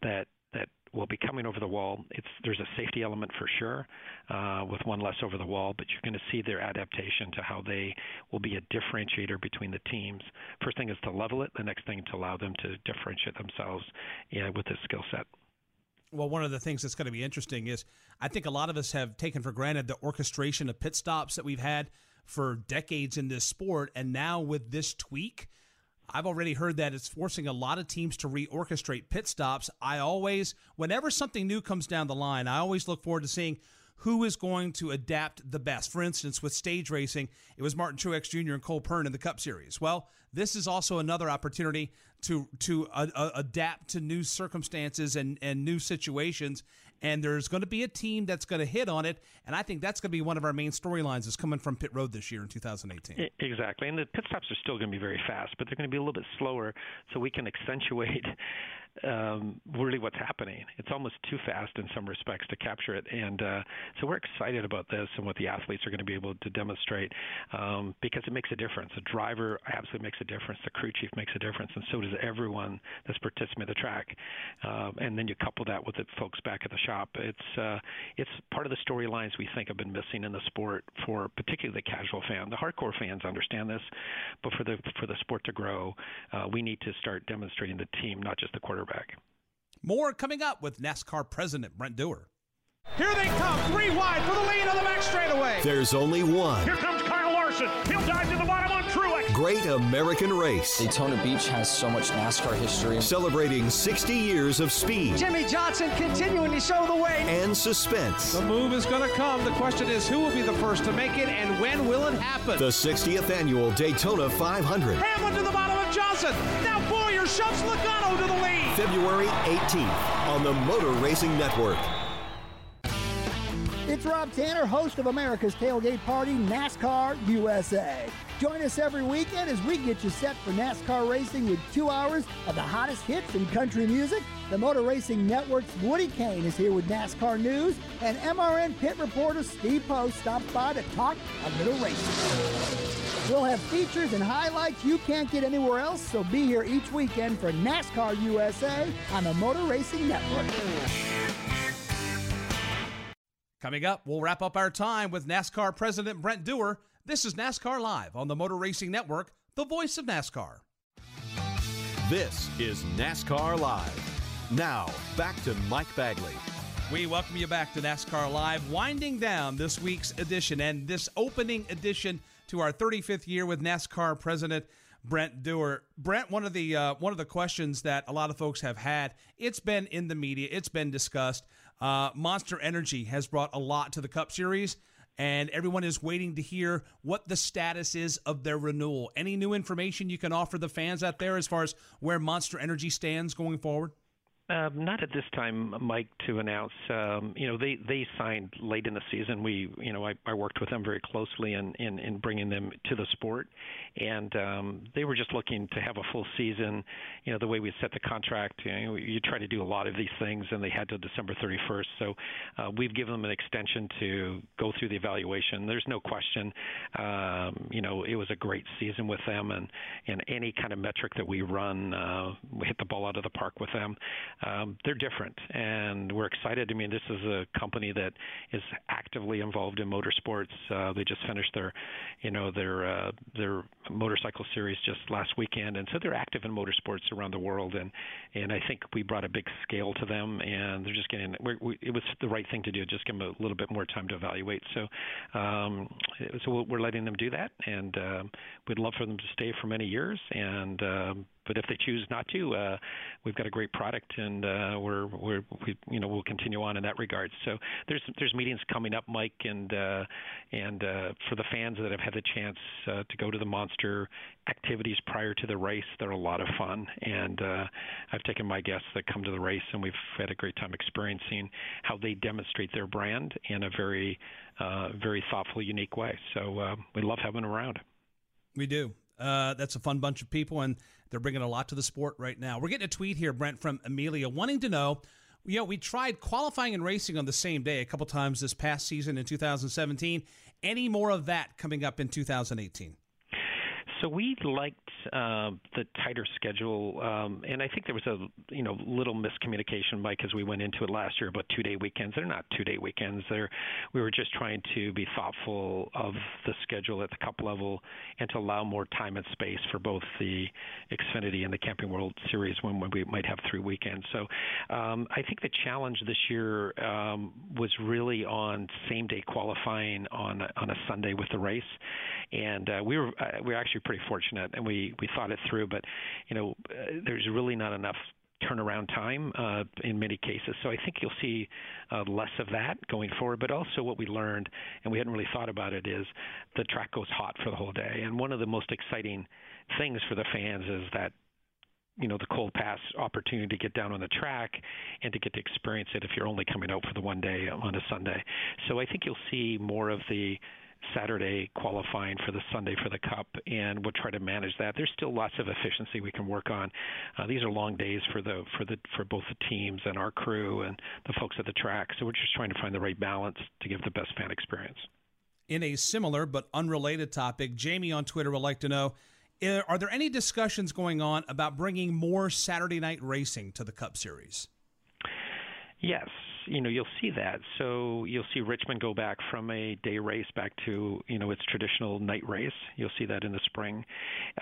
that that will be coming over the wall. It's there's a safety element for sure uh, with one less over the wall, but you're going to see their adaptation to how they will be a differentiator between the teams. First thing is to level it. The next thing to allow them to differentiate themselves yeah, with this skill set. Well, one of the things that's going to be interesting is I think a lot of us have taken for granted the orchestration of pit stops that we've had for decades in this sport. And now with this tweak, I've already heard that it's forcing a lot of teams to reorchestrate pit stops. I always, whenever something new comes down the line, I always look forward to seeing who is going to adapt the best. For instance, with stage racing, it was Martin Truex Junior and Cole Pearn in the Cup Series. Well, this is also another opportunity to to uh, uh, adapt to new circumstances and, and new situations, and there's going to be a team that's going to hit on it, and I think that's going to be one of our main storylines is coming from pit road this year in two thousand eighteen. Exactly, and the pit stops are still going to be very fast, but they're going to be a little bit slower, so we can accentuate um, really what's happening. It's almost too fast in some respects to capture it, and uh, so we're excited about this and what the athletes are going to be able to demonstrate um, because it makes a difference. The driver absolutely makes a difference. The crew chief makes a difference, and so does everyone that's participating in the track. Um, and then you couple that with the folks back at the shop. It's uh, it's part of the storylines we think have been missing in the sport for particularly the casual fan. The hardcore fans understand this, but for the for the sport to grow, uh, we need to start demonstrating the team, not just the quarterback. More coming up with NASCAR President Brent Dewar. Here they come, three wide for the lead on the back straightaway. There's only one. Here comes Kyle Larson. He'll dive to the bottom on Truex. Great American Race. Daytona Beach has so much NASCAR history. Celebrating sixty years of speed. Jimmy Johnson continuing to show the way. And suspense. The move is going to come. The question is who will be the first to make it and when will it happen? The sixtieth annual Daytona five hundred. Hamlin to the bottom of Johnson. Now Boyer shoves Logano to the lead. February eighteenth on the Motor Racing Network. It's Rob Tanner, host of America's Tailgate Party, NASCAR U S A. Join us every weekend as we get you set for NASCAR racing with two hours of the hottest hits in country music. The Motor Racing Network's Woody Kane is here with NASCAR news, and M R N pit reporter Steve Poe stops by to talk a little racing. We'll have features and highlights you can't get anywhere else, so be here each weekend for NASCAR U S A on the Motor Racing Network. Coming up, we'll wrap up our time with NASCAR President Brent Dewar. This is NASCAR Live on the Motor Racing Network, the voice of NASCAR. This is NASCAR Live. Now, back to Mike Bagley. We welcome you back to NASCAR Live, winding down this week's edition and this opening edition to our thirty-fifth year with NASCAR President Brent Dewar. Brent, one of the uh, one of the questions that a lot of folks have had, it's been in the media, it's been discussed. Uh, Monster Energy has brought a lot to the Cup Series, and everyone is waiting to hear what the status is of their renewal. Any new information you can offer the fans out there as far as where Monster Energy stands going forward? Uh, not at this time, Mike, to announce. Um, you know, they, they signed late in the season. We, you know, I, I worked with them very closely in, in, in bringing them to the sport, and um, they were just looking to have a full season. You know, the way we set the contract, you know, you try to do a lot of these things, and they had till December thirty-first. So uh, we've given them an extension to go through the evaluation. There's no question. Um, you know, it was a great season with them, and, and any kind of metric that we run, uh, we hit the ball out of the park with them. um, they're different, and we're excited. I mean, this is a company that is actively involved in motorsports. Uh, they just finished their, you know, their uh, their motorcycle series just last weekend, and so they're active in motorsports around the world. And and I think we brought a big scale to them, and they're just getting. We, we, it was the right thing to do. Just give them a little bit more time to evaluate. So, um, so we're letting them do that, and um, we'd love for them to stay for many years. And um, but if they choose not to, uh, we've got a great product, and uh, we're we're we, you know we'll continue on in that regard. So there's there's meetings coming up, Mike, and uh, and uh, for the fans that have had the chance uh, to go to the Monster activities prior to the race, they're a lot of fun, and uh, I've taken my guests that come to the race, and we've had a great time experiencing how they demonstrate their brand in a very uh, very thoughtful, unique way. So uh, we love having them around. We do. Uh, that's a fun bunch of people, and they're bringing a lot to the sport right now. We're getting a tweet here, Brent, from Amelia, wanting to know, you know, we tried qualifying and racing on the same day a couple times this past season in two thousand seventeen. Any more of that coming up in two thousand eighteen? So we liked uh, the tighter schedule, um, and I think there was a you know little miscommunication, Mike, as we went into it last year about two-day weekends. They're not two-day weekends. They're, we were just trying to be thoughtful of the schedule at the Cup level and to allow more time and space for both the Xfinity and the Camping World Series when, when we might have three weekends. So um, I think the challenge this year um, was really on same-day qualifying on on a Sunday with the race, and uh, we were uh, we were actually pretty fortunate, and we, we thought it through, but you know, uh, there's really not enough turnaround time uh, in many cases. So I think you'll see uh, less of that going forward. But also what we learned, and we hadn't really thought about it, is the track goes hot for the whole day. And one of the most exciting things for the fans is that, you know, the cold pass opportunity to get down on the track and to get to experience it if you're only coming out for the one day on a Sunday. So I think you'll see more of the Saturday qualifying for the Sunday for the Cup, and we'll try to manage that. There's still lots of efficiency we can work on. Uh, these are long days for the for the for both the teams and our crew and the folks at the track. So we're just trying to find the right balance to give the best fan experience. In a similar but unrelated topic, Jamie on Twitter would like to know: are there any discussions going on about bringing more Saturday night racing to the Cup Series? Yes. You know, you'll see that. So you'll see Richmond go back from a day race back to, you know, its traditional night race. You'll see that in the spring.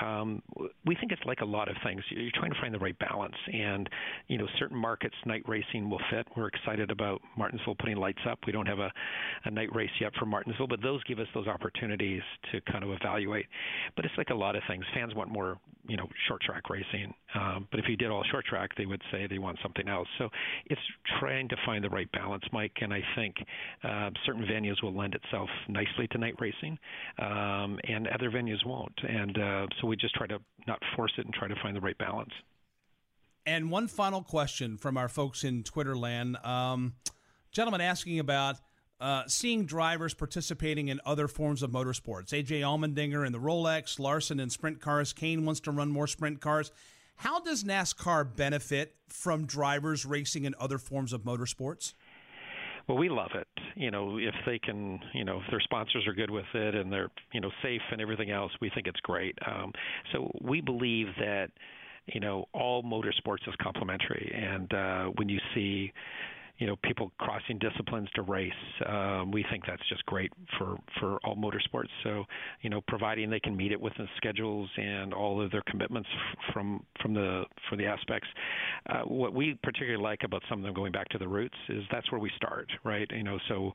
Um, we think it's like a lot of things. You're trying to find the right balance. And, you know, certain markets, night racing will fit. We're excited about Martinsville putting lights up. We don't have a, a night race yet for Martinsville, but those give us those opportunities to kind of evaluate. But it's like a lot of things. Fans want more, you know, short track racing. Um, but if you did all short track, they would say they want something else. So it's trying to find the right balance, Mike, and I think uh, certain venues will lend itself nicely to night racing, um, and other venues won't. And uh, so we just try to not force it and try to find the right balance. And one final question from our folks in Twitter land. Um, gentleman asking about uh, seeing drivers participating in other forms of motorsports. A J Allmendinger in the Rolex, Larson in sprint cars. Kane wants to run more sprint cars. How does NASCAR benefit from drivers racing in other forms of motorsports? Well, we love it. You know, if they can, you know, if their sponsors are good with it and they're, you know, safe and everything else, we think it's great. Um, so we believe that, you know, all motorsports is complementary. And uh, when you see, you know, people crossing disciplines to race, um, we think that's just great for, for all motorsports. So, you know, providing they can meet it within schedules and all of their commitments f- from from the for the aspects. Uh, what we particularly like about some of them going back to the roots is that's where we start, right? You know, so,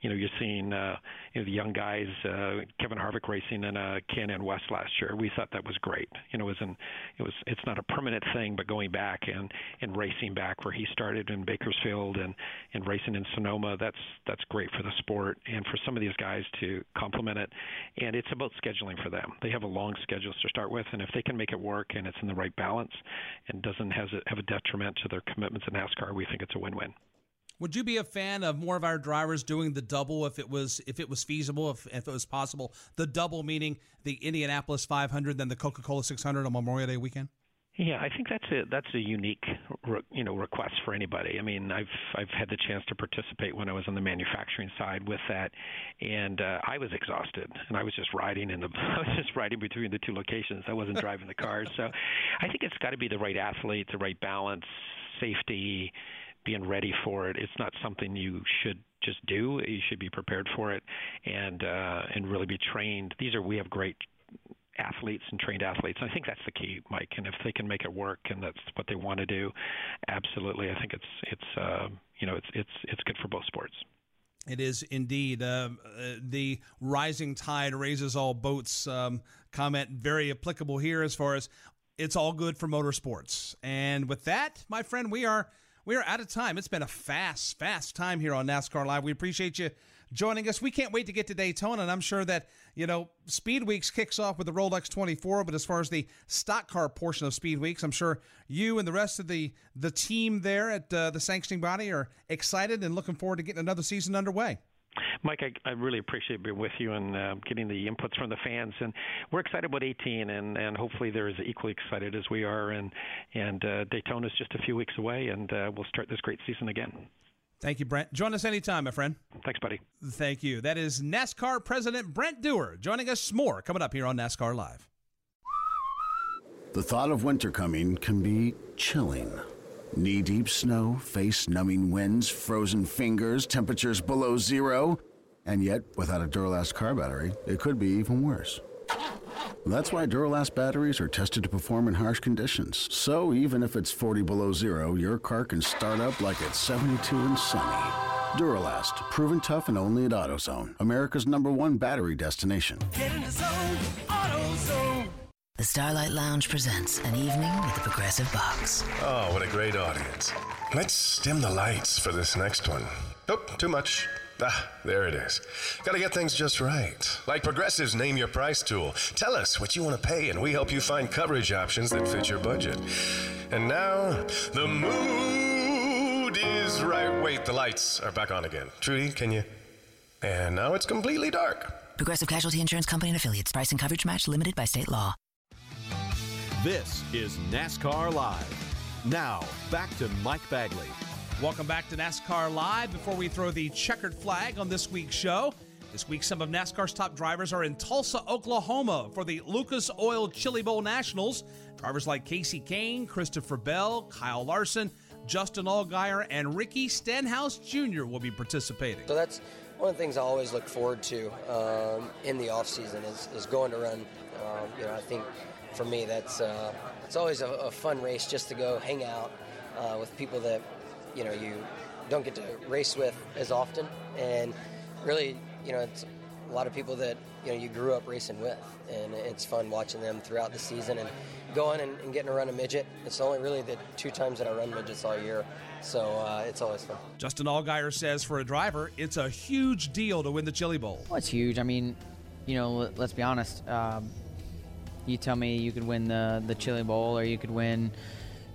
you know, you're seeing uh, you know, the young guys, uh, Kevin Harvick racing in a K and N West last year. We thought that was great. You know, it was an, it was it's not a permanent thing, but going back and, and racing back where he started in Bakersfield. And, and racing in Sonoma, that's that's great for the sport and for some of these guys to complement it. And it's about scheduling for them. They have a long schedule to start with, and if they can make it work and it's in the right balance and doesn't has a, have a detriment to their commitments in NASCAR, we think it's a win-win. Would you be a fan of more of our drivers doing the double if it was if it was feasible, if, if it was possible? The double meaning the Indianapolis five hundred, then the Coca-Cola six hundred on Memorial Day weekend? Yeah, I think that's a that's a unique you know request for anybody. I mean, I've I've had the chance to participate when I was on the manufacturing side with that, and uh, I was exhausted, and I was just riding in the I was just riding between the two locations. I wasn't driving the cars, so I think it's got to be the right athlete, the right balance, safety, being ready for it. It's not something you should just do. You should be prepared for it and uh, and really be trained. These are, we have great athletes and trained athletes. I think that's the key, Mike. And if they can make it work and that's what they want to do, absolutely. I think it's it's uh, you know it's it's it's good for both sports. It is indeed. Uh, uh, the rising tide raises all boats um, comment very applicable here as far as it's all good for motorsports. And with that, my friend, we are we are out of time. It's been a fast, fast time here on NASCAR Live. We appreciate you joining us. We can't wait to get to Daytona, and I'm sure that, you know, Speed Weeks kicks off with the Rolex twenty-four, but as far as the stock car portion of Speed Weeks, I'm sure you and the rest of the, the team there at uh, the sanctioning body are excited and looking forward to getting another season underway. Mike, I, I really appreciate being with you and uh, getting the inputs from the fans. And we're excited about eighteen, and, and hopefully they're as equally excited as we are. And, and uh, Daytona's just a few weeks away, and uh, we'll start this great season again. Thank you, Brent. Join us anytime, my friend. Thanks, buddy. Thank you. That is NASCAR President Brent Dewar joining us more coming up here on NASCAR Live. The thought of winter coming can be chilling. Knee-deep snow, face-numbing winds, frozen fingers, temperatures below zero. And yet, without a Duralast car battery, it could be even worse. That's why Duralast batteries are tested to perform in harsh conditions. So even if it's forty below zero, your car can start up like it's seventy-two and sunny. Duralast, proven tough and only at AutoZone, America's number one battery destination. Get in the zone, AutoZone. The Starlight Lounge presents An Evening with the Progressive Box. Oh, what a great audience. Let's dim the lights for this next one. Nope, too much. Ah, there it is. Gotta get things just right. Like Progressive's Name Your Price tool. Tell us what you want to pay, and we help you find coverage options that fit your budget. And now, the mood is right. Wait, the lights are back on again. Trudy, can you? And now it's completely dark. Progressive Casualty Insurance Company and Affiliates. Price and coverage match limited by state law. This is NASCAR Live. Now, back to Mike Bagley. Welcome back to NASCAR Live. Before we throw the checkered flag on this week's show, this week some of NASCAR's top drivers are in Tulsa, Oklahoma for the Lucas Oil Chili Bowl Nationals. Drivers like Kasey Kahne, Christopher Bell, Kyle Larson, Justin Allgaier, and Ricky Stenhouse Junior will be participating. So that's one of the things I always look forward to um, in the offseason is, is going to run. Um, you know, I think for me that's uh, it's always a, a fun race just to go hang out uh, with people that, you know, you don't get to race with as often, and really, you know, it's a lot of people that, you know, you grew up racing with, and it's fun watching them throughout the season and going and, and getting to run a midget. It's only really the two times that I run midgets all year, so uh, it's always fun. Justin Allgaier says for a driver, it's a huge deal to win the Chili Bowl. Well, it's huge. I mean, you know, let's be honest. Um, you tell me you could win the, the Chili Bowl or you could win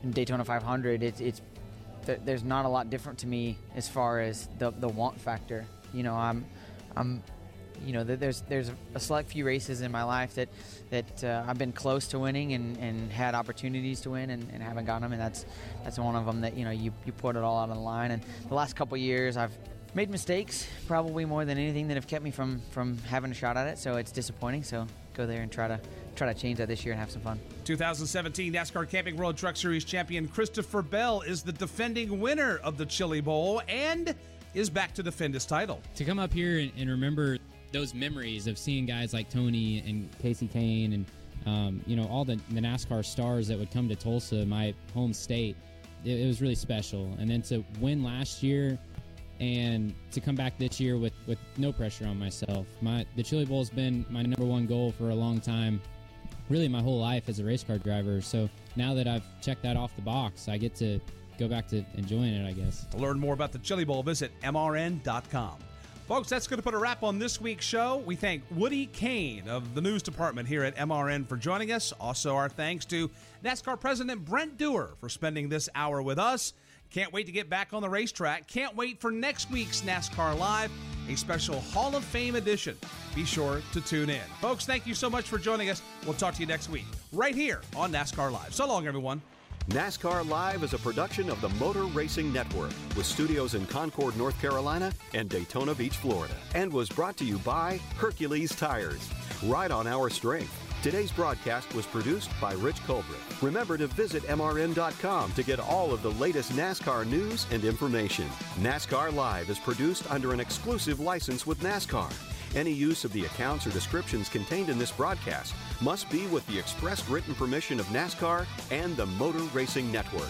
Daytona five hundred. It's it's there's not a lot different to me as far as the the want factor. You know, I'm, I'm, you know, there's there's a select few races in my life that that uh, I've been close to winning and, and had opportunities to win and, and haven't gotten them, and that's that's one of them that, you know, you you put it all out on the line. And the last couple of years, I've made mistakes, probably more than anything, that have kept me from from having a shot at it. So it's disappointing. So go there and try to try to change that this year and have some fun. twenty seventeen NASCAR Camping World Truck Series champion Christopher Bell is the defending winner of the Chili Bowl and is back to defend his title. To come up here and, and remember those memories of seeing guys like Tony and Kasey Kahne and um, you know all the, the NASCAR stars that would come to Tulsa, my home state, it, it was really special. And then to win last year and to come back this year with, with no pressure on myself. My the Chili Bowl's been my number one goal for a long time, really my whole life as a race car driver. So now that I've checked that off the box, I get to go back to enjoying it, I guess. To learn more about the Chili Bowl, visit M R N dot com. Folks, that's going to put a wrap on this week's show. We thank Woody Kane of the news department here at M R N for joining us. Also, our thanks to NASCAR President Brent Dewar for spending this hour with us. Can't wait to get back on the racetrack. Can't wait for next week's NASCAR Live, a special Hall of Fame edition. Be sure to tune in. Folks, thank you so much for joining us. We'll talk to you next week right here on NASCAR Live. So long, everyone. NASCAR Live is a production of the Motor Racing Network with studios in Concord, North Carolina and Daytona Beach, Florida, and was brought to you by Hercules Tires. Ride on our strength. Today's broadcast was produced by Rich Colbert. Remember to visit M R N dot com to get all of the latest NASCAR news and information. NASCAR Live is produced under an exclusive license with NASCAR. Any use of the accounts or descriptions contained in this broadcast must be with the express written permission of NASCAR and the Motor Racing Network.